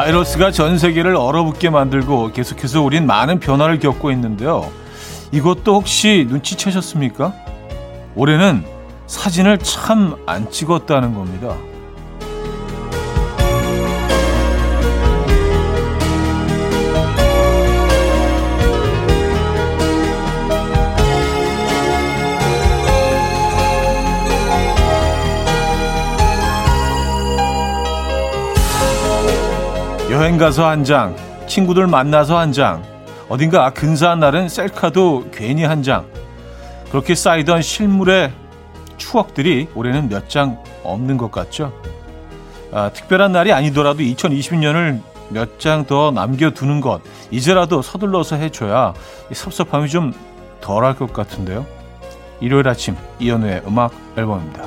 바이러스가 전 세계를 얼어붙게 만들고 계속해서 우린 많은 변화를 겪고 있는데요. 이것도 혹시 눈치채셨습니까? 올해는 사진을 참 안 찍었다는 겁니다. 여행 가서 한 장, 친구들 만나서 한 장, 어딘가 근사한 날은 셀카도 괜히 한 장. 그렇게 쌓이던 실물의 추억들이 올해는 몇 장 없는 것 같죠. 특별한 날이 아니더라도 2020년을 몇 장 더 남겨두는 것, 이제라도 서둘러서 해줘야 섭섭함이 좀 덜할 것 같은데요. 일요일 아침 이현우의 음악 앨범입니다.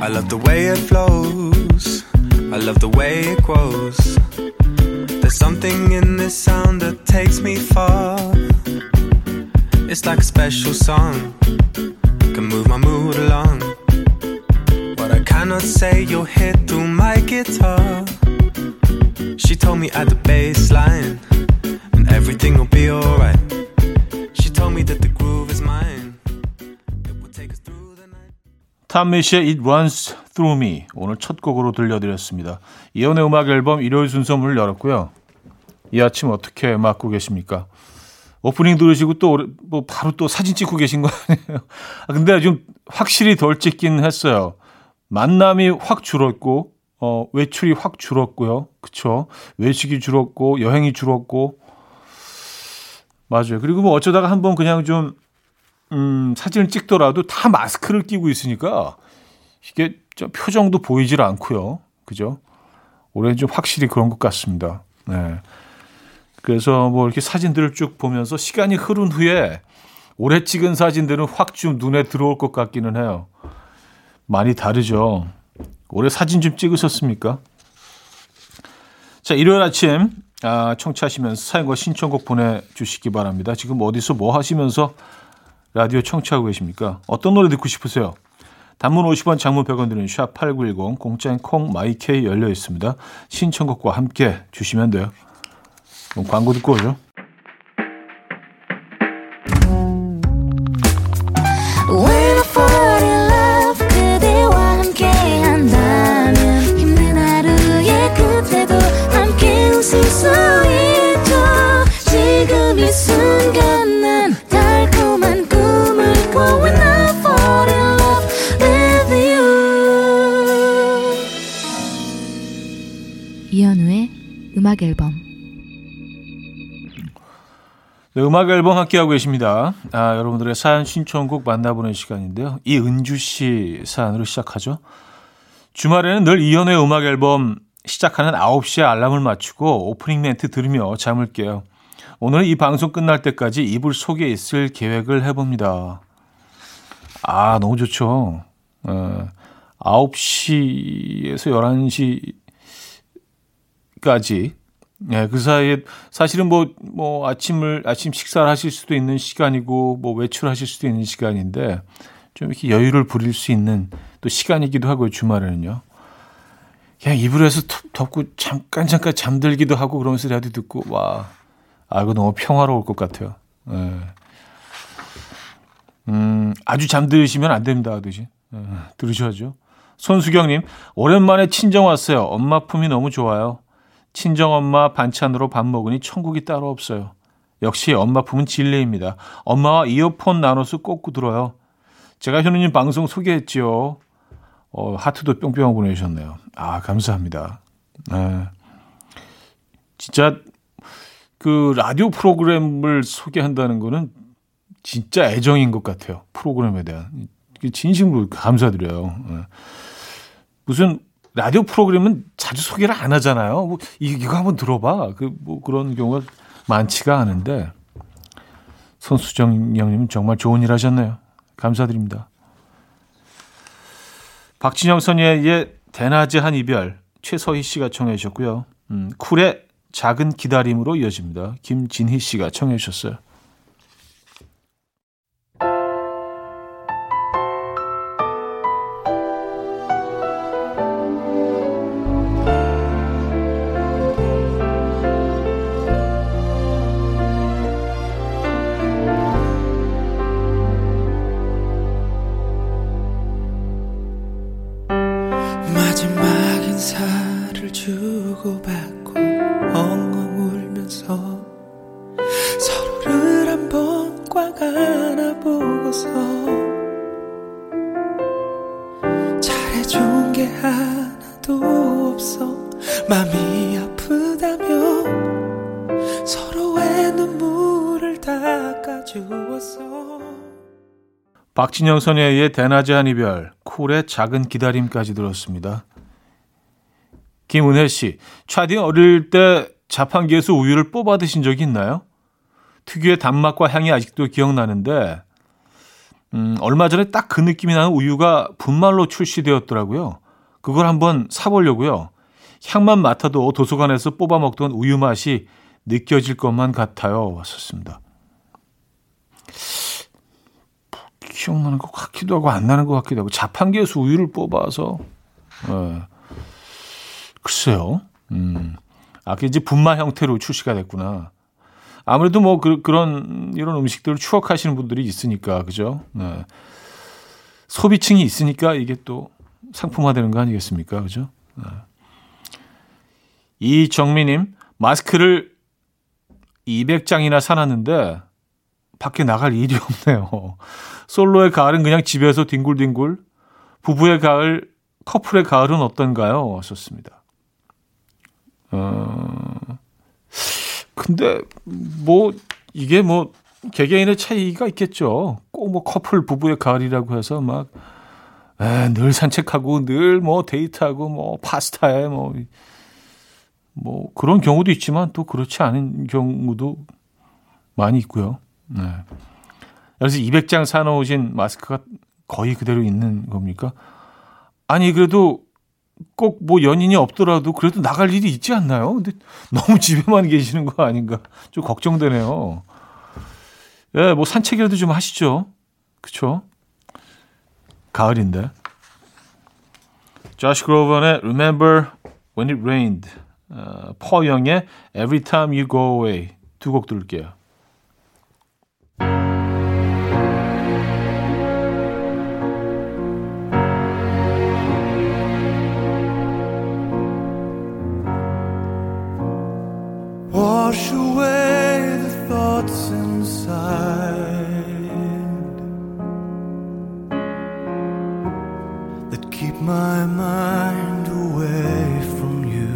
I love the way it flows. I love the way it grows. There's something in this sound that takes me far. It's like a special song, can move my mood along. What I cannot say you'll hear through my guitar. She told me at the bass line, and everything will be alright. She told me that the groove is mine. It will take us through the night. 삼미시의 It Runs Through Me 오늘 첫 곡으로 들려드렸습니다. 이현의 음악 앨범 일요일 순서 문을 열었고요. 이 아침 어떻게 맞고 계십니까? 오프닝 들으시고 또 뭐 바로 또 사진 찍고 계신 거 아니에요? 근데 좀 확실히 덜 찍긴 했어요. 만남이 확 줄었고 외출이 확 줄었고요. 그렇죠? 외식이 줄었고 여행이 줄었고 맞아요. 그리고 뭐 어쩌다가 한번 그냥 좀 사진을 찍더라도 다 마스크를 끼고 있으니까 이게 저 표정도 보이질 않고요. 그죠? 올해는 좀 확실히 그런 것 같습니다. 네. 그래서 뭐 이렇게 사진들을 쭉 보면서 시간이 흐른 후에 올해 찍은 사진들은 확 좀 눈에 들어올 것 같기는 해요. 많이 다르죠. 올해 사진 좀 찍으셨습니까? 자, 일요일 아침 청취하시면서 사연과 신청곡 보내주시기 바랍니다. 지금 어디서 뭐 하시면서 라디오 청취하고 계십니까? 어떤 노래 듣고 싶으세요? 단문 50원, 장문 100원 드리는 샵 8910, 공짜인 콩, 마이케이 열려 있습니다. 신청곡과 함께 주시면 돼요. 그럼 광고 듣고 오죠. 이현우의 음악 앨범. 네, 음악 앨범 함께하고 계십니다. 여러분들의 사연 신청곡 만나보는 시간인데요. 이은주 씨 사연으로 시작하죠. 주말에는 늘 이현우의 음악 앨범 시작하는 9시에 알람을 맞추고 오프닝 멘트 들으며 잠을 깨요. 오늘은 이 방송 끝날 때까지 이불 속에 있을 계획을 해봅니다. 아, 너무 좋죠. 9시에서 11시 까지. 네, 그 사이에 사실은 뭐 아침 식사를 하실 수도 있는 시간이고 뭐 외출하실 수도 있는 시간인데 좀 이렇게 여유를 부릴 수 있는 또 시간이기도 하고요. 주말에는요. 그냥 이불에서 덮고 잠깐 잠들기도 하고 그러면서 라디오 듣고 와. 아, 이거 너무 평화로울 것 같아요. 네. 아주 잠드시면 안 됩니다. 그지? 들으셔야죠. 손수경님, 오랜만에 친정 왔어요. 엄마 품이 너무 좋아요. 친정엄마 반찬으로 밥 먹으니 천국이 따로 없어요. 역시 엄마 품은 진리입니다. 엄마와 이어폰 나눠서 꽂고 들어요. 제가 현우님 방송 소개했지요. 하트도 뿅뿅 보내주셨네요. 아, 감사합니다. 네. 진짜 그 라디오 프로그램을 소개한다는 거는 진짜 애정인 것 같아요. 프로그램에 대한. 진심으로 감사드려요. 네. 무슨 라디오 프로그램은 자주 소개를 안 하잖아요. 뭐 이거 한번 들어봐. 그런 경우가 많지가 않은데 손수정 형님은 정말 좋은 일 하셨네요. 감사드립니다. 박진영 선예의 대낮의 한 이별 최서희 씨가 청해 주셨고요. 쿨의 작은 기다림으로 이어집니다. 김진희 씨가 청해 주셨어요. 박진영 선예의 대낮의 한 이별, 콜의 작은 기다림까지 들었습니다. 김은혜 씨, 차디 어릴 때 자판기에서 우유를 뽑아 드신 적이 있나요? 특유의 단맛과 향이 아직도 기억나는데 얼마 전에 딱 그 느낌이 나는 우유가 분말로 출시되었더라고요. 그걸 한번 사보려고요. 향만 맡아도 도서관에서 뽑아 먹던 우유 맛이 느껴질 것만 같아요. 왔었습니다. 기억나는 것 같기도 하고 안 나는 것 같기도 하고 자판기에서 우유를 뽑아서 네. 글쎄요. 아, 그게 이제 분말 형태로 출시가 됐구나. 아무래도 뭐 그런 이런 음식들을 추억하시는 분들이 있으니까 그죠? 네. 소비층이 있으니까 이게 또 상품화되는 거 아니겠습니까? 그죠? 네. 이정민님 마스크를 200장이나 사놨는데 밖에 나갈 일이 없네요. 솔로의 가을은 그냥 집에서 뒹굴뒹굴, 부부의 가을, 커플의 가을은 어떤가요? 썼습니다. 근데 뭐 이게 뭐 개개인의 차이가 있겠죠. 꼭 뭐 커플 부부의 가을이라고 해서 막 늘 산책하고 늘 뭐 데이트하고 뭐 파스타에 뭐 그런 경우도 있지만 또 그렇지 않은 경우도 많이 있고요. 네. 그래서 200장 사놓으신 마스크가 거의 그대로 있는 겁니까? 아니 그래도 꼭 뭐 연인이 없더라도 그래도 나갈 일이 있지 않나요? 근데 너무 집에만 계시는 거 아닌가 좀 걱정되네요. 예, 뭐 산책이라도 좀 하시죠. 그렇죠? 가을인데. Josh Groban의 Remember When It Rained, Paul Young의 Every Time You Go Away 두 곡 들을게요. Wash away the thoughts inside that keep my mind away from you.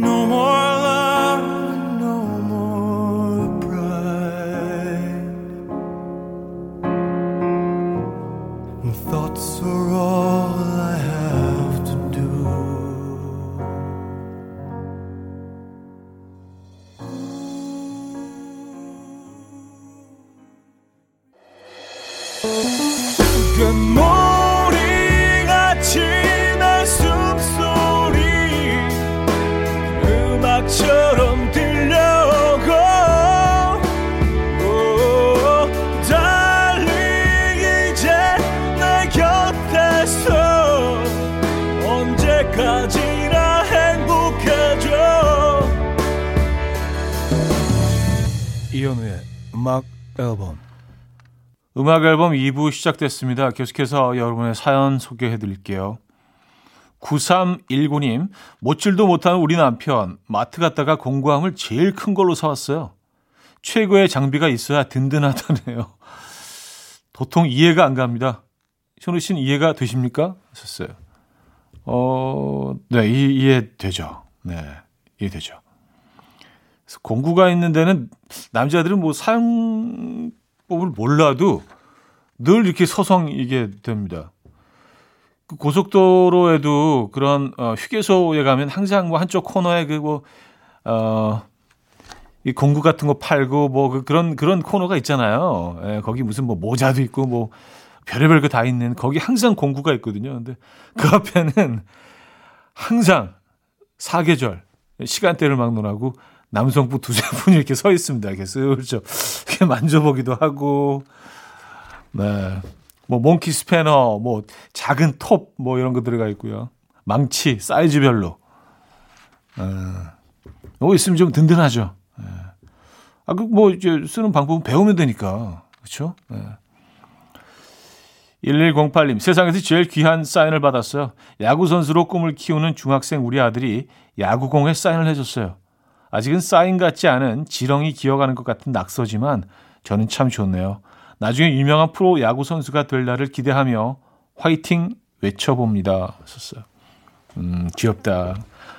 No more love, no more pride. The thoughts are all I have. 음악 앨범 2부 시작됐습니다. 계속해서 여러분의 사연 소개해드릴게요. 9319님, 못질도 못하는 우리 남편 마트 갔다가 공구함을 제일 큰 걸로 사왔어요. 최고의 장비가 있어야 든든하다네요. 도통 이해가 안 갑니다. 현우 씨는 이해가 되십니까? 하셨어요. 네, 이해되죠. 네, 이해되죠. 공구가 있는 데는 남자들은 뭐 사용법을 몰라도 늘 이렇게 서성이게 됩니다. 고속도로에도 그런 휴게소에 가면 항상 뭐 한쪽 코너에 그 뭐 이 공구 같은 거 팔고 뭐 그런 코너가 있잖아요. 예, 거기 무슨 뭐 모자도 있고 뭐 별의별 거 다 있는 거기 항상 공구가 있거든요. 근데 그 앞에는 항상 사계절 시간대를 막론하고 남성부 두세 분이 이렇게 서 있습니다. 이렇게 슬쩍 이렇게 만져보기도 하고, 네, 뭐 몽키 스패너, 뭐 작은 톱, 뭐 이런 거 들어가 있고요. 망치 사이즈별로. 이거 있으면 좀 든든하죠. 아, 그 뭐 이제 쓰는 방법은 배우면 되니까, 그렇죠? 네. 1108님, 세상에서 제일 귀한 사인을 받았어요. 야구선수로 꿈을 키우는 중학생 우리 아들이 야구공에 사인을 해줬어요. 아직은 사인 같지 않은 지렁이 기어가는 것 같은 낙서지만 저는 참 좋네요. 나중에 유명한 프로 야구선수가 될 날을 기대하며 화이팅 외쳐봅니다. 썼어요. 귀엽다.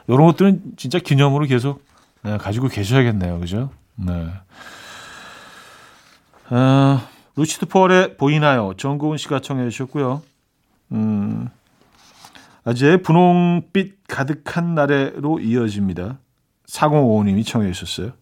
이런 것들은 진짜 기념으로 계속 가지고 계셔야겠네요. 그죠? 네. 루시드폴의 보이나요? 정고은 씨가 청해 주셨고요. 아재 분홍빛 가득한 날에로 이어집니다. 4055님이 청해 주셨어요.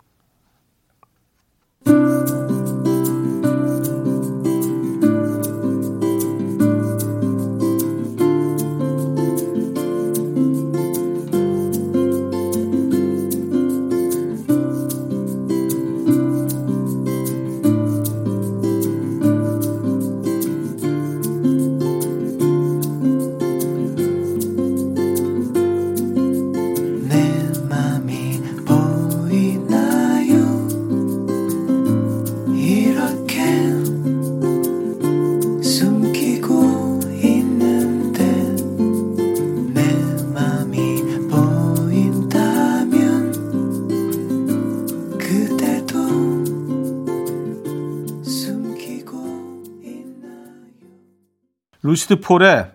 루시드폴의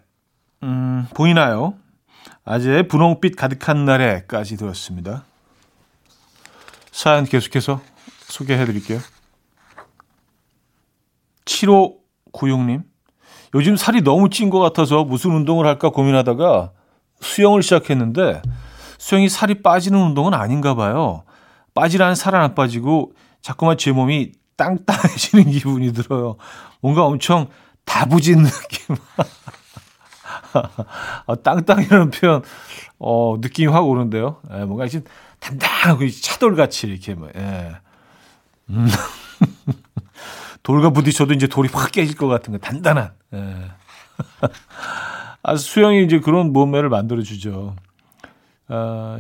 보이나요? 아재 분홍빛 가득한 날에까지 들었습니다. 사연 계속해서 소개해드릴게요. 7596님, 요즘 살이 너무 찐 것 같아서 무슨 운동을 할까 고민하다가 수영을 시작했는데 수영이 살이 빠지는 운동은 아닌가 봐요. 빠지라는 살은 안 빠지고 자꾸만 제 몸이 땅땅해지는 기분이 들어요. 뭔가 엄청 다부진 느낌. 땅땅이라는 표현, 느낌이 확 오는데요. 예, 뭔가 지금 단단하고 차돌같이 이렇게, 뭐, 예. 돌과 부딪혀도 이제 돌이 확 깨질 것 같은 거, 단단한. 예. 아, 수영이 이제 그런 몸매를 만들어주죠.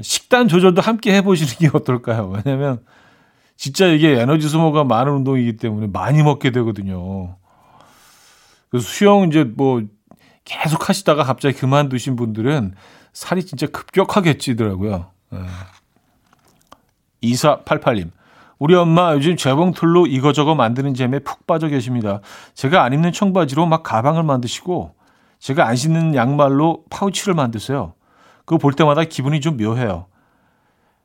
식단 조절도 함께 해보시는 게 어떨까요? 왜냐면, 진짜 이게 에너지 소모가 많은 운동이기 때문에 많이 먹게 되거든요. 수영 이제 뭐 계속 하시다가 갑자기 그만두신 분들은 살이 진짜 급격하게 찌더라고요. 2488님, 우리 엄마 요즘 재봉틀로 이거저거 만드는 재미에 푹 빠져 계십니다. 제가 안 입는 청바지로 막 가방을 만드시고 제가 안 신는 양말로 파우치를 만드세요. 그거 볼 때마다 기분이 좀 묘해요.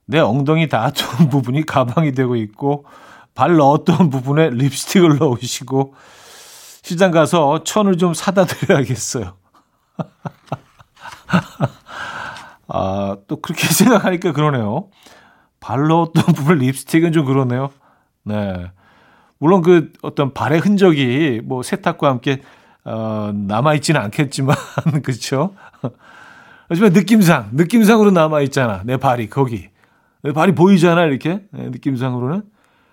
내 엉덩이 닿았던 부분이 가방이 되고 있고 발 넣었던 부분에 립스틱을 넣으시고 시장 가서 천을 좀 사다 드려야겠어요. 아, 또 그렇게 생각하니까 그러네요. 발로 어떤 부분 립스틱은 좀 그러네요. 네. 물론 그 어떤 발의 흔적이 뭐 세탁과 함께 남아있지는 않겠지만, 그렇죠? 하지만 느낌상으로 남아있잖아. 내 발이 거기. 내 발이 보이잖아, 이렇게. 네, 느낌상으로는.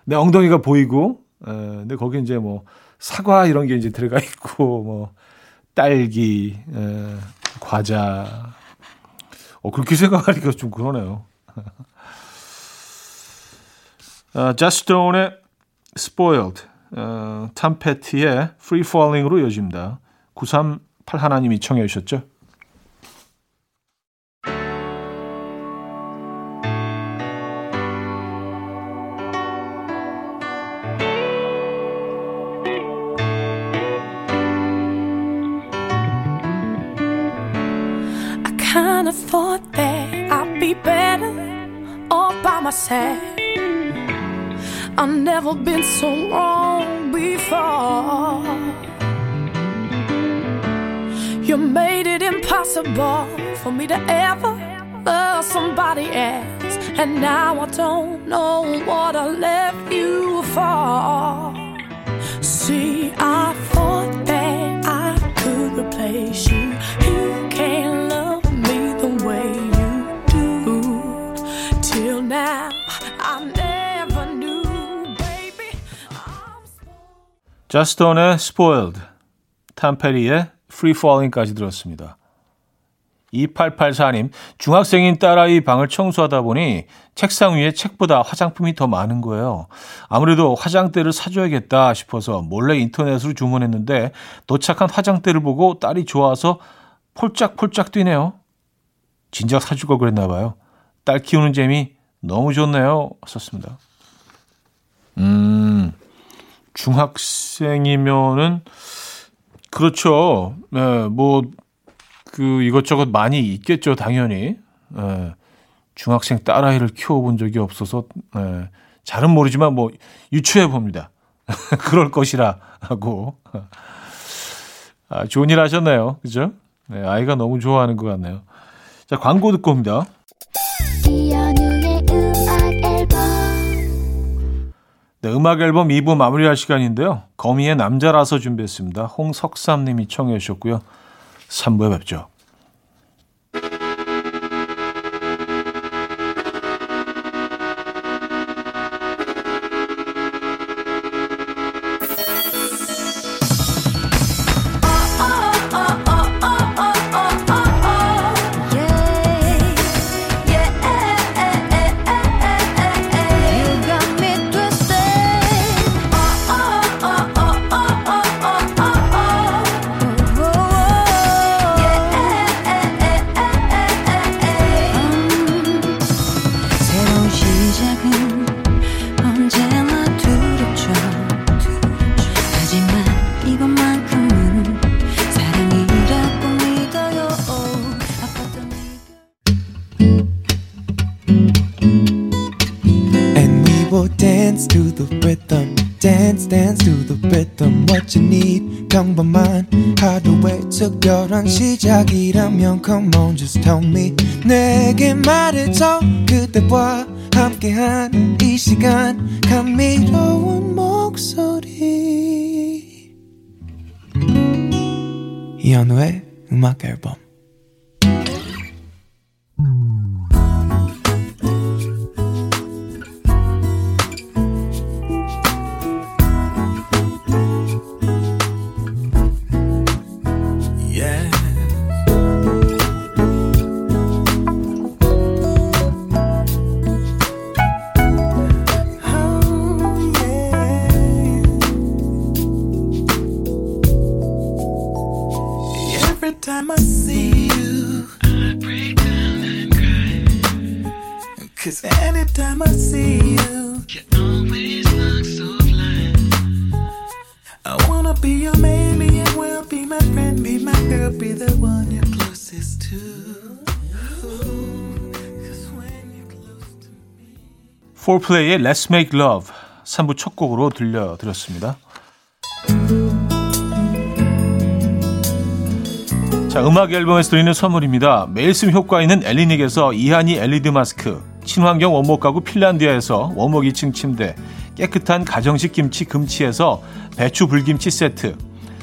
내 엉덩이가 보이고, 근데 거기 이제 뭐, 사과 이런 게 이제 들어가 있고 뭐 딸기, 과자. 그렇게 생각하니까 좀 그러네요. Just Stone의 Spoiled, Tom Petty의 Free Falling으로 이어집니다. 938 하나님이 청해 주셨죠. I've never been so wrong before. You made it impossible for me to ever love somebody else. And now I don't know what I left you for. See, I thought that I could replace you. You can't love me the way you do. Till now, I never knew, baby. I'm spoiled. Just Stone의 Spoiled, Tom Petty의 Free Falling까지 들었습니다. 2884님, 중학생인 딸아이 방을 청소하다 보니 책상 위에 책보다 화장품이 더 많은 거예요. 아무래도 화장대를 사줘야겠다 싶어서 몰래 인터넷으로 주문했는데 도착한 화장대를 보고 딸이 좋아서 폴짝폴짝 뛰네요. 진작 사줄 걸 그랬나 봐요. 딸 키우는 재미 너무 좋네요. 썼습니다. 중학생이면은 그렇죠. 네, 뭐 그 이것저것 많이 있겠죠, 당연히. 예, 중학생 딸아이를 키워본 적이 없어서 예, 잘은 모르지만 뭐 유추해 봅니다. 그럴 것이라 하고. 아, 좋은 일 하셨네요, 그죠? 네, 아이가 너무 좋아하는 것 같네요. 자, 광고 듣고 옵니다. 네, 음악 앨범 2부 마무리할 시간인데요. 거미의 남자라서 준비했습니다. 홍석삼님이 청해 주셨고요. 3부에 뵙죠. Dance to the rhythm. What you need, come by mine. 하루의 특별한 시작이라면 come on, just tell me. 내게 말해줘 그대와 함께한 이 시간 감미로운 목소리. 이현우의 음악 앨범. 홀플레이의 Let's Make Love 3부 첫 곡으로 들려드렸습니다. 자, 음악 앨범에서 드리는 선물입니다. 매일 쓰임 효과 있는 엘리닉에서 이하늬 LED 마스크, 친환경 원목 가구 핀란디아에서 원목 2층 침대, 깨끗한 가정식 김치 금치에서 배추 불김치 세트,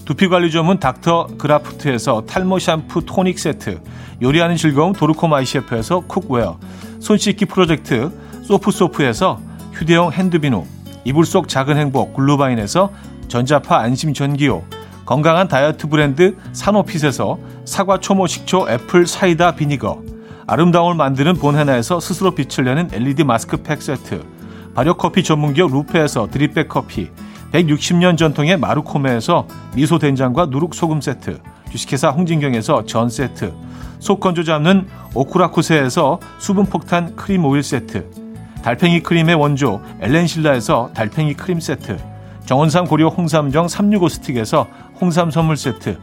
두피관리 전문 닥터 그라프트에서 탈모 샴푸 토닉 세트, 요리하는 즐거움 도르코 마이셰프에서 쿡웨어, 손씻기 프로젝트 소프소프에서 휴대용 핸드비누, 이불 속 작은 행복 글루바인에서 전자파 안심 전기요, 건강한 다이어트 브랜드 산오핏에서 사과 초모 식초 애플 사이다 비니거, 아름다움을 만드는 본헤나에서 스스로 빛을 내는 LED 마스크팩 세트, 발효커피 전문기업 루페에서 드립백 커피, 160년 전통의 마루코메에서 미소된장과 누룩소금 세트, 주식회사 홍진경에서 전 세트, 속 건조 잡는 오쿠라쿠세에서 수분폭탄 크림 오일 세트, 달팽이 크림의 원조 엘렌실라에서 달팽이 크림 세트, 정원삼 고려 홍삼정 365스틱에서 홍삼 선물 세트,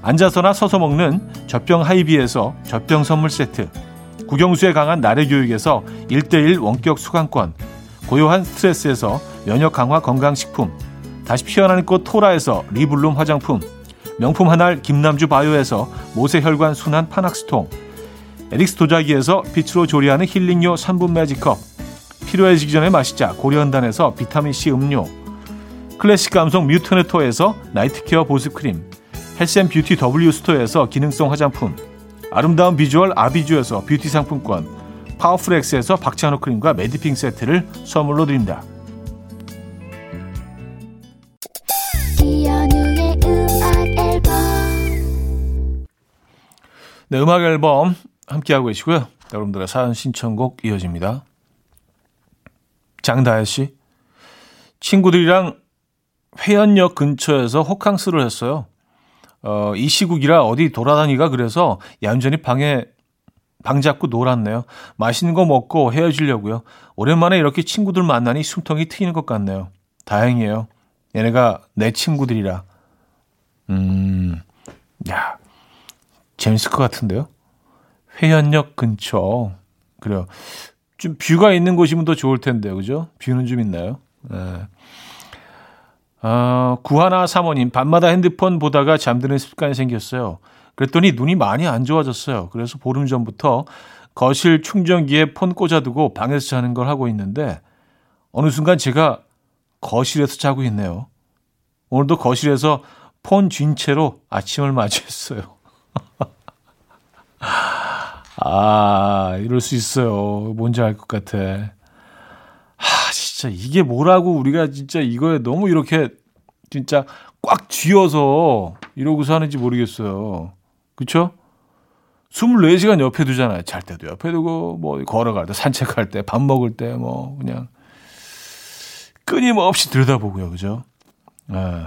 앉아서나 서서 먹는 젖병 하이비에서 젖병 선물 세트, 구경수에 강한 나래교육에서 1:1 원격 수강권, 고요한 스트레스에서 면역 강화 건강식품, 다시 피어나는 꽃 토라에서 리블룸 화장품, 명품 한 알 김남주 바이오에서 모세혈관 순환 파낙스통, 에릭스 도자기에서 빛으로 조리하는 힐링요 3분 매직컵, 필요해지기 전에 마시자 고려은단에서 비타민C 음료, 클래식 감성 뮤트네토에서 나이트케어 보습크림, 헬스앤뷰티 W스토어에서 기능성 화장품, 아름다운 비주얼 아비주에서 뷰티 상품권, 파워풀엑스에서 박찬호 크림과 메디핑 세트를 선물로 드립니다. 네, 음악 앨범 함께하고 계시고요. 여러분들의 사연 신청곡 이어집니다. 장다혜 씨, 친구들이랑 회현역 근처에서 호캉스를 했어요. 이 시국이라 어디 돌아다니가 그래서 얌전히 방 잡고 놀았네요. 맛있는 거 먹고 헤어지려고요. 오랜만에 이렇게 친구들 만나니 숨통이 트이는 것 같네요. 다행이에요. 얘네가 내 친구들이라. 야, 재밌을 것 같은데요. 회현역 근처. 그래요. 좀 뷰가 있는 곳이면 더 좋을 텐데, 그죠? 뷰는 좀 있나요? 네. 구하나 사모님, 밤마다 핸드폰 보다가 잠드는 습관이 생겼어요. 그랬더니 눈이 많이 안 좋아졌어요. 그래서 보름 전부터 거실 충전기에 폰 꽂아두고 방에서 자는 걸 하고 있는데 어느 순간 제가 거실에서 자고 있네요. 오늘도 거실에서 폰 쥔 채로 아침을 맞이했어요. 아, 이럴 수 있어요. 뭔지 알 것 같아. 진짜 이게 뭐라고 우리가 진짜 이거에 너무 이렇게 진짜 꽉 쥐어서 이러고 사는지 모르겠어요. 그렇죠? 24시간 옆에 두잖아요. 잘 때도 옆에 두고 뭐 걸어갈 때, 산책할 때, 밥 먹을 때 뭐 그냥 끊임없이 들여다보고요. 그죠? 네.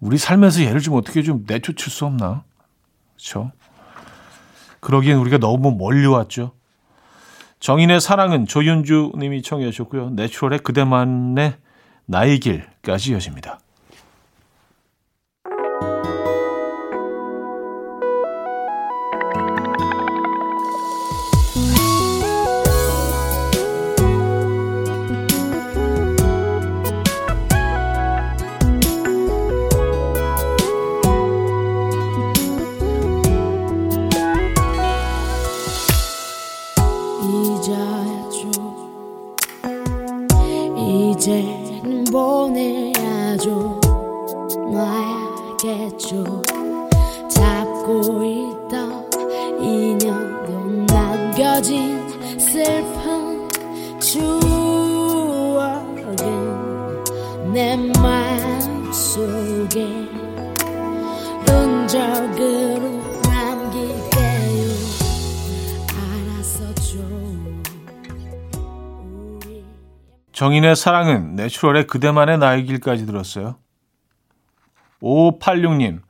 우리 삶에서 얘를 좀 어떻게 좀 내쫓을 수 없나? 그렇죠? 그러기엔 우리가 너무 멀리 왔죠. 정인의 사랑은 조윤주 님이 청해 주셨고요. 내추럴의 그대만의 나의 길까지 이어집니다. 정인의 사랑은 내추럴의 그대만의 나의 길까지 들었어요. 586님,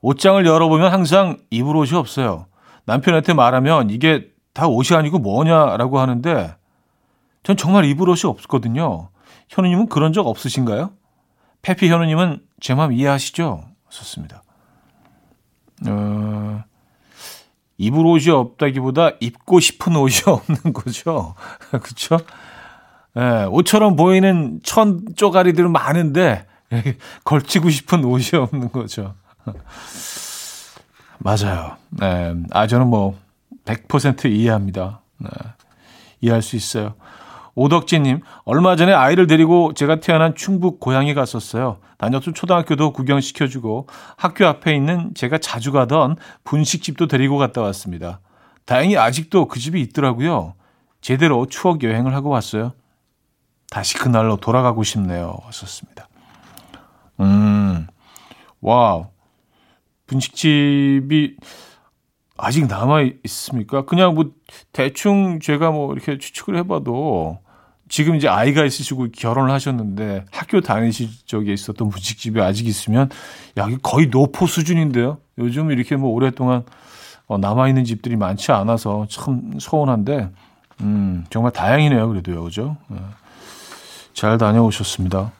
옷장을 열어보면 항상 입을 옷이 없어요. 남편한테 말하면 이게 다 옷이 아니고 뭐냐라고 하는데 전 정말 입을 옷이 없거든요. 현우님은 그런 적 없으신가요? 페피 현우님은 제 마음 이해하시죠? 썼습니다. 입을 옷이 없다기보다 입고 싶은 옷이 없는 거죠. 그렇죠? 예, 옷처럼 보이는 천 쪼가리들은 많은데 걸치고 싶은 옷이 없는 거죠. 맞아요. 네, 저는 뭐 100% 이해합니다. 네, 이해할 수 있어요. 오덕지님, 얼마 전에 아이를 데리고 제가 태어난 충북 고향에 갔었어요. 다녔던 초등학교도 구경시켜주고 학교 앞에 있는 제가 자주 가던 분식집도 데리고 갔다 왔습니다. 다행히 아직도 그 집이 있더라고요. 제대로 추억 여행을 하고 왔어요. 다시 그날로 돌아가고 싶네요. 썼습니다. 와우. 분식집이 아직 남아 있습니까? 그냥 뭐 대충 제가 뭐 이렇게 추측을 해봐도 지금 이제 아이가 있으시고 결혼을 하셨는데 학교 다니실 적에 있었던 분식집이 아직 있으면 야, 거의 노포 수준인데요. 요즘 이렇게 뭐 오랫동안 남아 있는 집들이 많지 않아서 참 서운한데 정말 다행이네요. 그래도요, 그죠? 잘 다녀오셨습니다.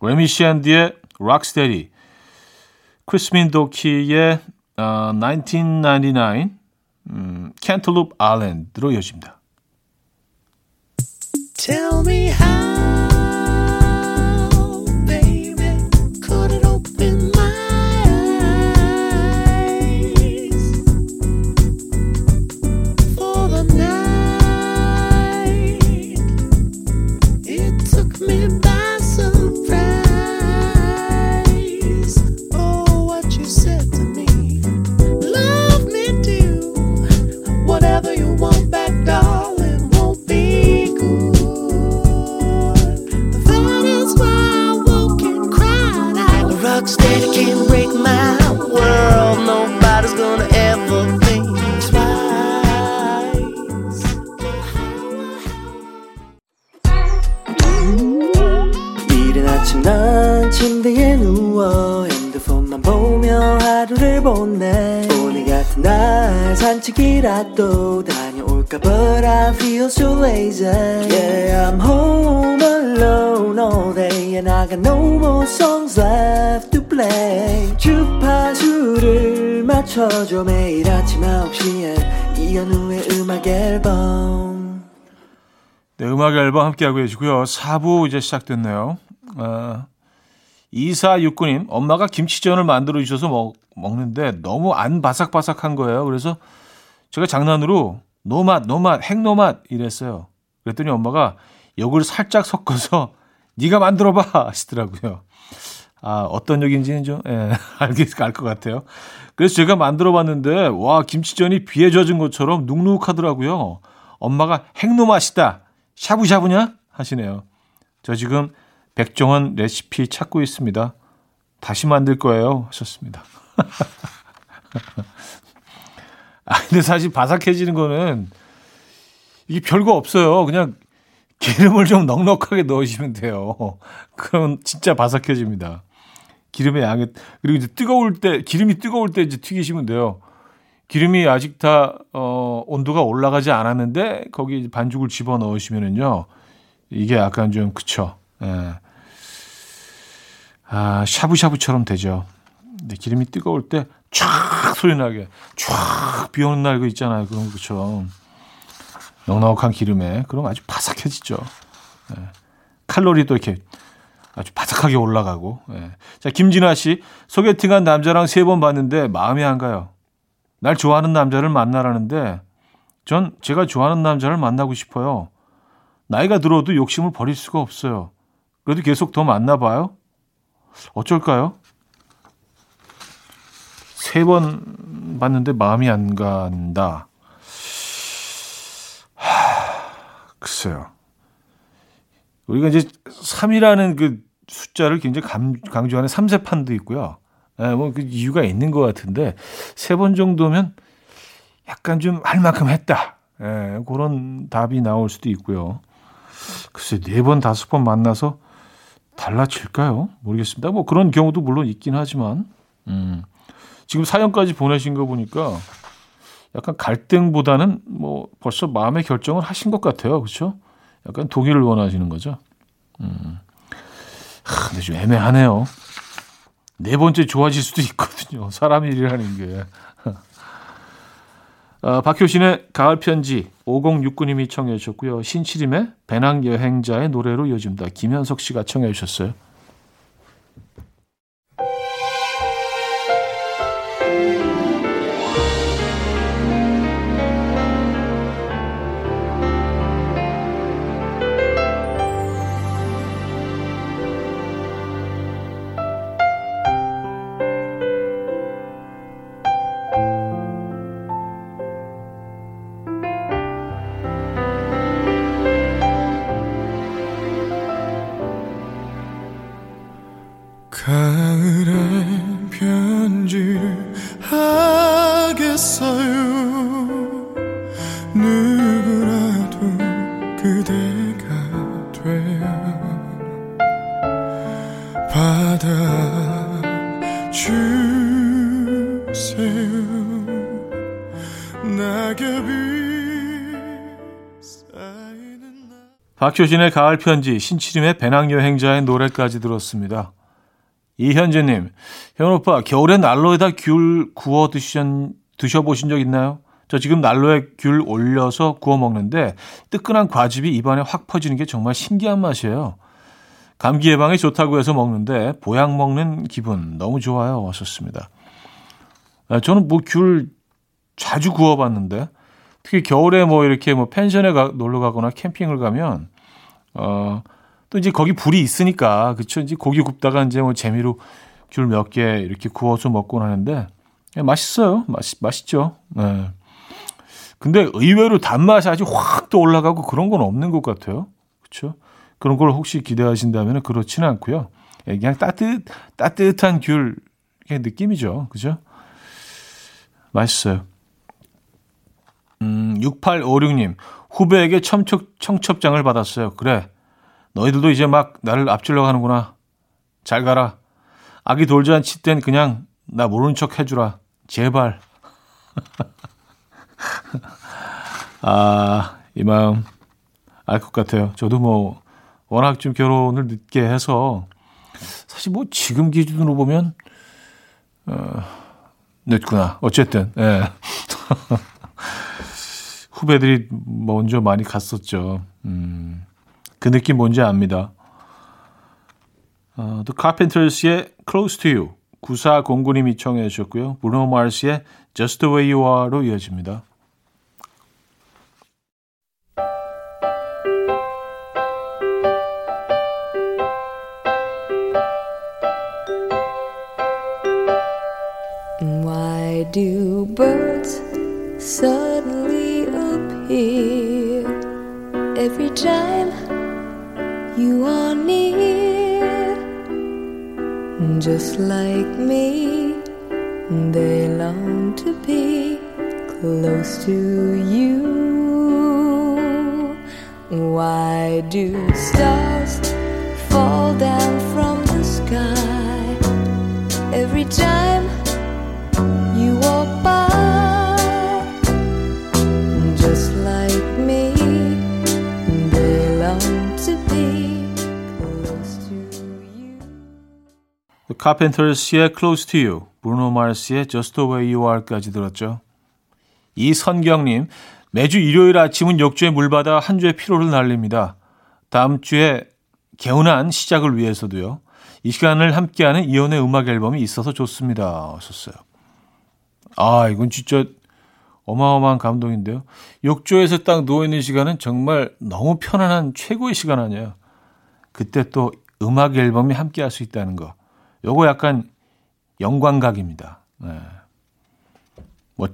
웨미시엔드의 락스테디, 크리스민 도키의 1999, 캔틀룹 아일랜드로 이어집니다. Tell me how, baby, could it open my eyes? whatever you want back, darling. State, I can't break my world. Nobody's gonna ever think twice. 이른 아침 난 침대에 누워 핸드폰만 보며 하루를 보내. 오늘 같은 날 산책이라도 다녀올까. But I feel so lazy. Yeah, I'm home alone all day and I got no more songs left. 주파수를 맞춰줘. 매일 아침 9시에 이현우의 음악 앨범. 네, 음악 앨범 함께하고 계시고요. 4부 이제 시작됐네요. 2469님, 엄마가 김치전을 만들어 주셔서 먹는데 너무 안 바삭바삭한 거예요. 그래서 제가 장난으로 노맛, 핵노맛 이랬어요. 그랬더니 엄마가 욕을 살짝 섞어서 네가 만들어봐 하시더라고요. 아, 어떤 역인지는 좀, 예, 알 것 같아요. 그래서 제가 만들어 봤는데, 와, 김치전이 비에 젖은 것처럼 눅눅하더라고요. 엄마가 핵노 맛이다. 샤브샤브냐? 하시네요. 저 지금 백종원 레시피 찾고 있습니다. 다시 만들 거예요. 하셨습니다. 아, 근데 사실 바삭해지는 거는 이게 별거 없어요. 그냥 기름을 좀 넉넉하게 넣으시면 돼요. 그러면 진짜 바삭해집니다. 기름의 양이, 그리고 이제 기름이 뜨거울 때 이제 튀기시면 돼요. 기름이 아직 다, 온도가 올라가지 않았는데, 거기 이제 반죽을 집어 넣으시면은요, 이게 약간 좀, 그쵸. 예. 아, 샤브샤브처럼 되죠. 근데 기름이 뜨거울 때, 촥! 소리나게, 촥! 비 오는 날, 그 있잖아요. 그럼, 그쵸. 넉넉한 기름에, 그럼 아주 바삭해지죠. 예. 칼로리도 이렇게, 아주 바삭하게 올라가고. 예. 자, 김진아 씨, 소개팅한 남자랑 3번 봤는데 마음이 안 가요. 날 좋아하는 남자를 만나라는데 제가 좋아하는 남자를 만나고 싶어요. 나이가 들어도 욕심을 버릴 수가 없어요. 그래도 계속 더 만나 봐요. 어쩔까요? 3번 봤는데 마음이 안 간다. 글쎄요. 우리가 이제 3이라는 그 숫자를 굉장히 강조하는 3세판도 있고요. 네, 뭐 그 이유가 있는 것 같은데 3번 정도면 약간 좀 할 만큼 했다. 네, 그런 답이 나올 수도 있고요. 글쎄 4번, 5번 만나서 달라질까요? 모르겠습니다. 뭐 그런 경우도 물론 있긴 하지만 지금 사연까지 보내신 거 보니까 약간 갈등보다는 뭐 벌써 마음의 결정을 하신 것 같아요. 그렇죠? 약간 동의를 원하시는 거죠. 하, 근데 좀 애매하네요. 4번째 좋아질 수도 있거든요. 사람 일이라는 게. 아, 박효신의 가을 편지 5069님이 청해 주셨고요. 신치림의 배낭여행자의 노래로 이어집니다. 김현석 씨가 청해 주셨어요. 박효신의 가을편지, 신치림의 배낭여행자의 노래까지 들었습니다. 이현재님, 현오빠, 겨울에 난로에다 귤 구워 드셔보신 적 있나요? 저 지금 난로에 귤 올려서 구워 먹는데 뜨끈한 과즙이 입안에 확 퍼지는 게 정말 신기한 맛이에요. 감기 예방에 좋다고 해서 먹는데 보약 먹는 기분 너무 좋아요. 왔었습니다. 저는 뭐 귤 자주 구워봤는데 특히 겨울에 뭐 이렇게 뭐 펜션에 놀러 가거나 캠핑을 가면 또 이제 거기 불이 있으니까 그쵸? 이제 고기 굽다가 이제 뭐 재미로 귤 몇 개 이렇게 구워서 먹곤 하는데 맛있어요. 맛있죠. 네. 근데 의외로 단맛이 아주 확 또 올라가고 그런 건 없는 것 같아요. 그렇죠? 그런 걸 혹시 기대하신다면 그렇진 않고요. 그냥 따뜻한 귤의 느낌이죠. 그죠? 맛있어요. 6856님. 후배에게 청첩장을 받았어요. 그래. 너희들도 이제 막 나를 앞질러 가는구나. 잘 가라. 아기 돌잔치 땐 그냥 나 모르는 척 해주라. 제발. 아, 이 마음 알 것 같아요. 저도 뭐 워낙 좀 결혼을 늦게 해서 사실 뭐 지금 기준으로 보면 늦구나. 어쨌든 예. 후배들이 먼저 많이 갔었죠. 그 느낌 뭔지 압니다. 또 Carpenters의 Close to You 9409님이 청해 주셨고요. Bruno Mars의 Just the Way You Are로 이어집니다. Why do birds suddenly appear every time you are near? Just like me, they long to be close to you. Why do stars fall down from the sky every time you walk by? Just like me, they long to be close to you. The Carpenters의 Close to You, Bruno Mars의 Just the Way You Are까지 들었죠. 이선경님, 매주 일요일 아침은 역주의 물바다 한 주의 피로를 날립니다. 다음 주에 개운한 시작을 위해서도요. 이 시간을 함께하는 이현우의 음악 앨범이 있어서 좋습니다. 하셨어요. 아, 이건 진짜 어마어마한 감동인데요. 욕조에서 딱 누워있는 시간은 정말 너무 편안한 최고의 시간 아니에요. 그때 또 음악 앨범이 함께 할 수 있다는 거. 요거 약간 영광각입니다. 네. 뭐,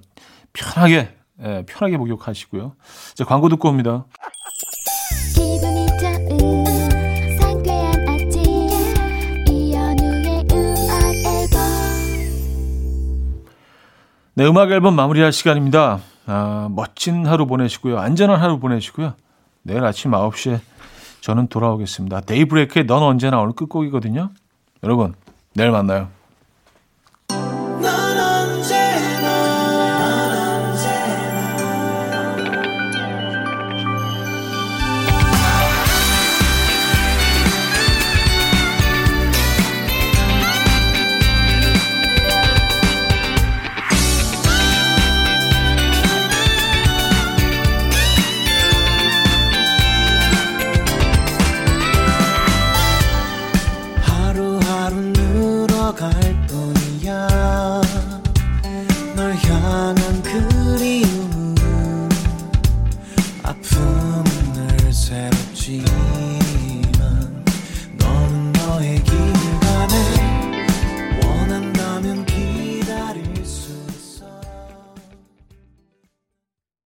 편하게, 네, 편하게 목욕하시고요. 자, 광고 듣고 옵니다. 네, 음악 앨범 마무리할 시간입니다. 아, 멋진 하루 보내시고요. 안전한 하루 보내시고요. 내일 아침 9시에 저는 돌아오겠습니다. 데이브레이크의 넌 언제나 오늘 끝곡이거든요. 여러분, 내일 만나요. She